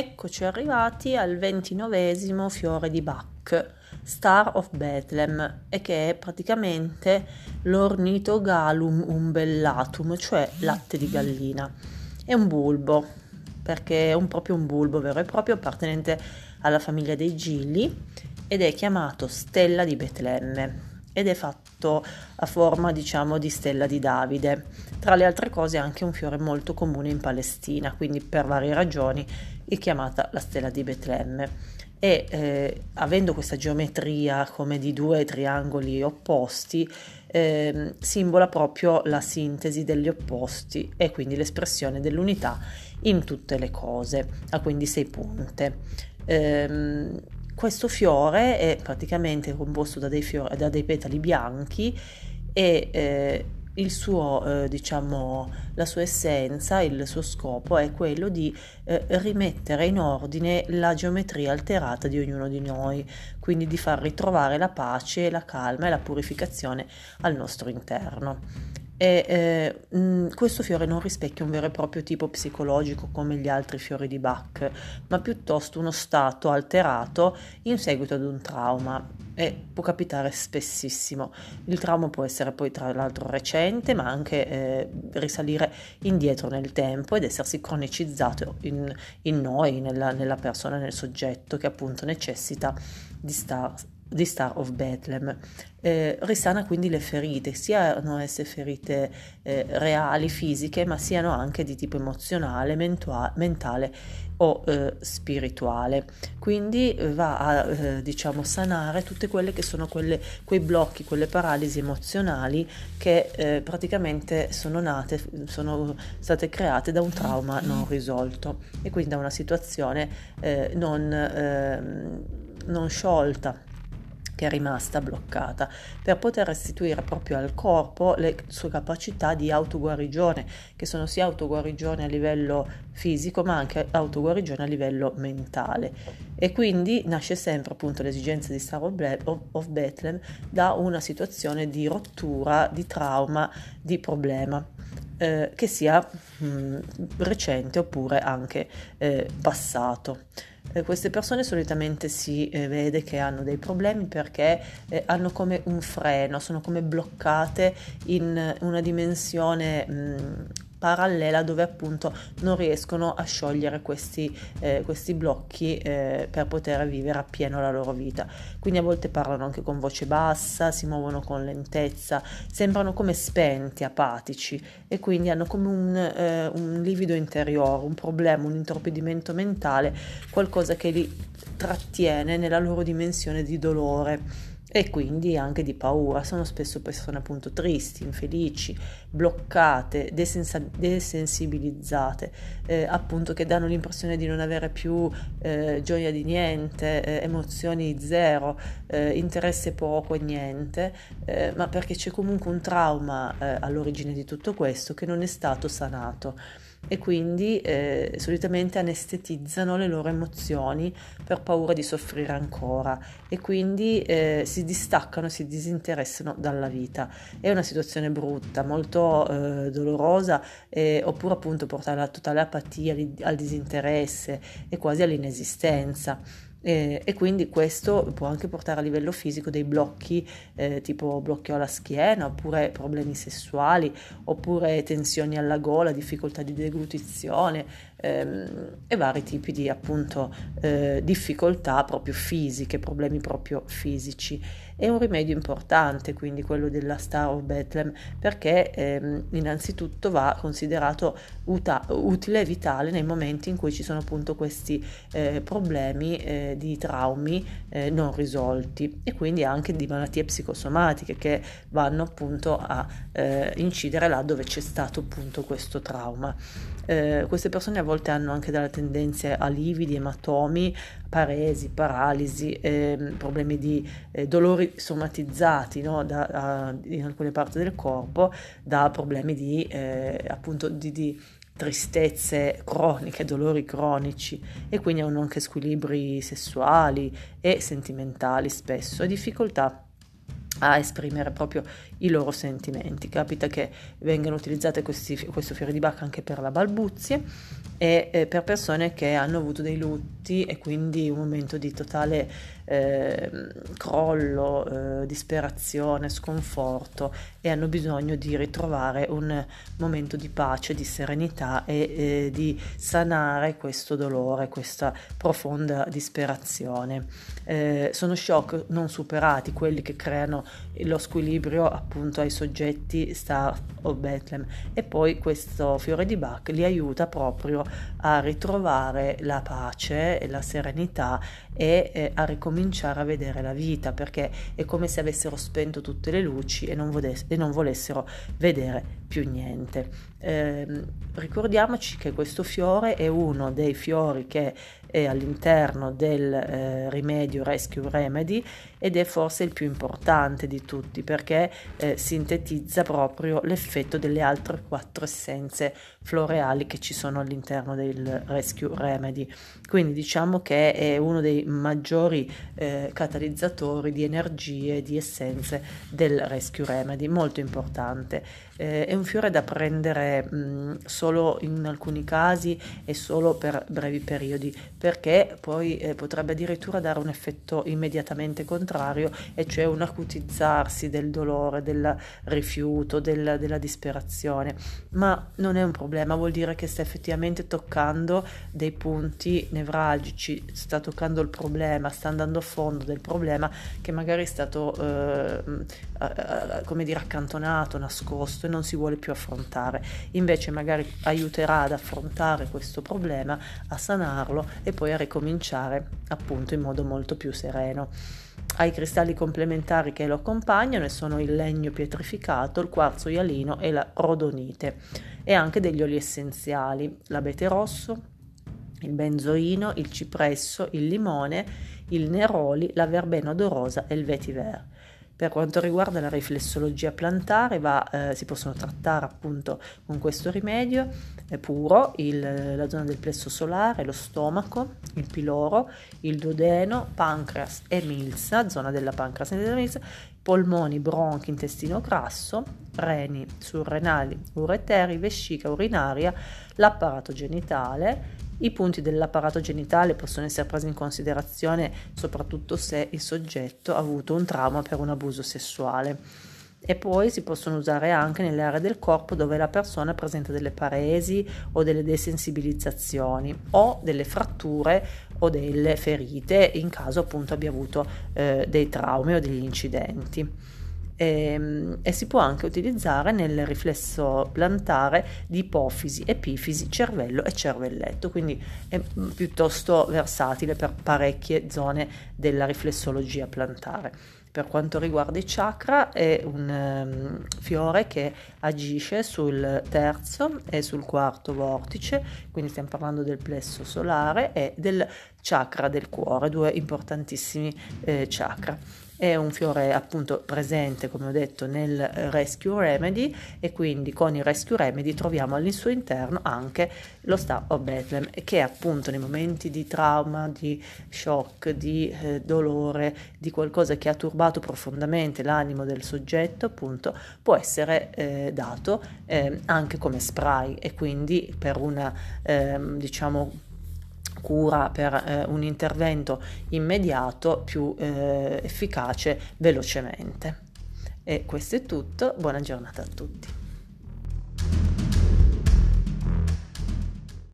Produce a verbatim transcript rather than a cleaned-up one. Eccoci arrivati al ventinovesimo fiore di Bach, Star of Bethlehem, e che è praticamente l'ornitogalum umbellatum, cioè latte di gallina. È un bulbo, perché è un, proprio un bulbo vero e proprio, appartenente alla famiglia dei gilli, ed è chiamato Stella di Betlemme, ed è fatto a forma, diciamo, di Stella di Davide. Tra le altre cose è anche un fiore molto comune in Palestina, quindi per varie ragioni è chiamata la Stella di Betlemme. E eh, avendo questa geometria come di due triangoli opposti, eh, simbola proprio la sintesi degli opposti e quindi l'espressione dell'unità in tutte le cose. Ha quindi sei punte. Ehm, Questo fiore è praticamente composto da dei, fiori, da dei petali bianchi e eh, il suo, eh, diciamo, la sua essenza, il suo scopo è quello di eh, rimettere in ordine la geometria alterata di ognuno di noi, quindi di far ritrovare la pace, la calma e la purificazione al nostro interno. E, eh, mh, questo fiore non rispecchia un vero e proprio tipo psicologico come gli altri fiori di Bach, ma piuttosto uno stato alterato in seguito ad un trauma, e può capitare spessissimo. Il trauma può essere poi tra l'altro recente, ma anche eh, risalire indietro nel tempo ed essersi cronicizzato in, in noi, nella, nella persona, nel soggetto che appunto necessita di star di Star of Bethlehem. Eh, risana quindi le ferite, siano esse ferite eh, reali, fisiche, ma siano anche di tipo emozionale, mentua- mentale o eh, spirituale. Quindi va a eh, diciamo sanare tutte quelle che sono quelle, quei blocchi, quelle paralisi emozionali che eh, praticamente sono nate, sono state create da un trauma non risolto e quindi da una situazione eh, non, eh, non sciolta, che è rimasta bloccata, per poter restituire proprio al corpo le sue capacità di autoguarigione, che sono sia autoguarigione a livello fisico ma anche autoguarigione a livello mentale. E quindi nasce sempre appunto l'esigenza di Star of Bethlehem da una situazione di rottura, di trauma, di problema, eh, che sia mh, recente oppure anche eh, passato. Eh, queste persone solitamente si eh, vede che hanno dei problemi perché eh, hanno come un freno, sono come bloccate in una dimensione mh, parallela dove appunto non riescono a sciogliere questi, eh, questi blocchi eh, per poter vivere appieno la loro vita. Quindi a volte parlano anche con voce bassa, si muovono con lentezza, sembrano come spenti, apatici, e quindi hanno come un, eh, un livido interiore, un problema, un intorpidimento mentale, qualcosa che li trattiene nella loro dimensione di dolore e quindi anche di paura. Sono spesso persone appunto tristi, infelici, bloccate, desensa- desensibilizzate, eh, appunto che danno l'impressione di non avere più eh, gioia di niente, eh, emozioni zero, eh, interesse poco e niente, eh, ma perché c'è comunque un trauma eh, all'origine di tutto questo che non è stato sanato. E quindi eh, solitamente anestetizzano le loro emozioni per paura di soffrire ancora e quindi eh, si distaccano, si disinteressano dalla vita. È una situazione brutta, molto eh, dolorosa, eh, oppure appunto porta alla totale apatia, al disinteresse e quasi all'inesistenza. Eh, e quindi questo può anche portare a livello fisico dei blocchi eh, tipo blocchi alla schiena, oppure problemi sessuali, oppure tensioni alla gola, difficoltà di deglutizione ehm, e vari tipi di appunto eh, difficoltà proprio fisiche, problemi proprio fisici. È un rimedio importante quindi quello della Star of Bethlehem, perché ehm, innanzitutto va considerato uta- utile e vitale nei momenti in cui ci sono appunto questi eh, problemi eh, di traumi eh, non risolti e quindi anche di malattie psicosomatiche che vanno appunto a eh, incidere là dove c'è stato appunto questo trauma. Eh, queste persone a volte hanno anche delle tendenze a lividi, ematomi, paresi, paralisi, eh, problemi di eh, dolori somatizzati, no? da, a, in alcune parti del corpo, da problemi di eh, appunto di, di tristezze croniche, dolori cronici, e quindi hanno anche squilibri sessuali e sentimentali spesso, e difficoltà a esprimere proprio i loro sentimenti. Capita che vengano utilizzate questi, questo fiore di Bach anche per la balbuzie e eh, per persone che hanno avuto dei lutti e quindi un momento di totale eh, crollo, eh, disperazione, sconforto, e hanno bisogno di ritrovare un momento di pace, di serenità e eh, di sanare questo dolore, questa profonda disperazione. Eh, sono shock non superati quelli che creano lo squilibrio appunto ai soggetti Star of Bethlehem, e poi questo fiore di Bach li aiuta proprio a ritrovare la pace e la serenità e eh, a ricominciare a vedere la vita, perché è come se avessero spento tutte le luci e non, vo- e non volessero vedere più niente. Eh, ricordiamoci che questo fiore è uno dei fiori che è all'interno del eh, rimedio Rescue Remedy ed è forse il più importante di tutti, perché eh, sintetizza proprio l'effetto delle altre quattro essenze floreali che ci sono all'interno del Rescue Remedy. Quindi diciamo che è uno dei maggiori eh, catalizzatori di energie, di essenze del Rescue Remedy, molto importante. Eh, è un fiore da prendere mh, solo in alcuni casi e solo per brevi periodi, perché poi eh, potrebbe addirittura dare un effetto immediatamente contrario, e cioè un acutizzarsi del dolore, del rifiuto, del, della disperazione, ma non è un problema, vuol dire che sta effettivamente toccando dei punti nevralgici, sta toccando il problema, sta andando a fondo del problema che magari è stato eh, come dire accantonato, nascosto e non si vuole più affrontare. Invece magari aiuterà ad affrontare questo problema, a sanarlo e poi a ricominciare appunto in modo molto più sereno. Ai cristalli complementari che lo accompagnano e sono il legno pietrificato, il quarzo ialino e la rodonite, e anche degli oli essenziali: l'abete rosso, il benzoino, il cipresso, il limone, il neroli, la verbena odorosa e il vetiver. Per quanto riguarda la riflessologia plantare, va, eh, si possono trattare appunto con questo rimedio eh, puro il, la zona del plesso solare, lo stomaco, il piloro, il duodeno, pancreas e milza, zona della pancreas e della milza, polmoni, bronchi, intestino grasso, reni, surrenali, ureteri, vescica urinaria, l'apparato genitale. I punti dell'apparato genitale possono essere presi in considerazione soprattutto se il soggetto ha avuto un trauma per un abuso sessuale. E poi si possono usare anche nelle aree del corpo dove la persona presenta delle paresi o delle desensibilizzazioni o delle fratture o delle ferite, in caso appunto abbia avuto eh, dei traumi o degli incidenti. E, e si può anche utilizzare nel riflesso plantare di ipofisi, epifisi, cervello e cervelletto, quindi è piuttosto versatile per parecchie zone della riflessologia plantare. Per quanto riguarda i chakra, è un um, fiore che agisce sul terzo e sul quarto vortice, quindi stiamo parlando del plesso solare e del chakra del cuore, due importantissimi eh, chakra. È un fiore appunto presente, come ho detto, nel Rescue Remedy, e quindi con il Rescue Remedy troviamo al suo interno anche lo Star of Bethlehem, che appunto nei momenti di trauma, di shock, di eh, dolore, di qualcosa che ha turbato profondamente l'animo del soggetto, appunto può essere eh, dato eh, anche come spray, e quindi per una eh, diciamo cura, per eh, un intervento immediato più eh, efficace velocemente. E questo è tutto, buona giornata a tutti.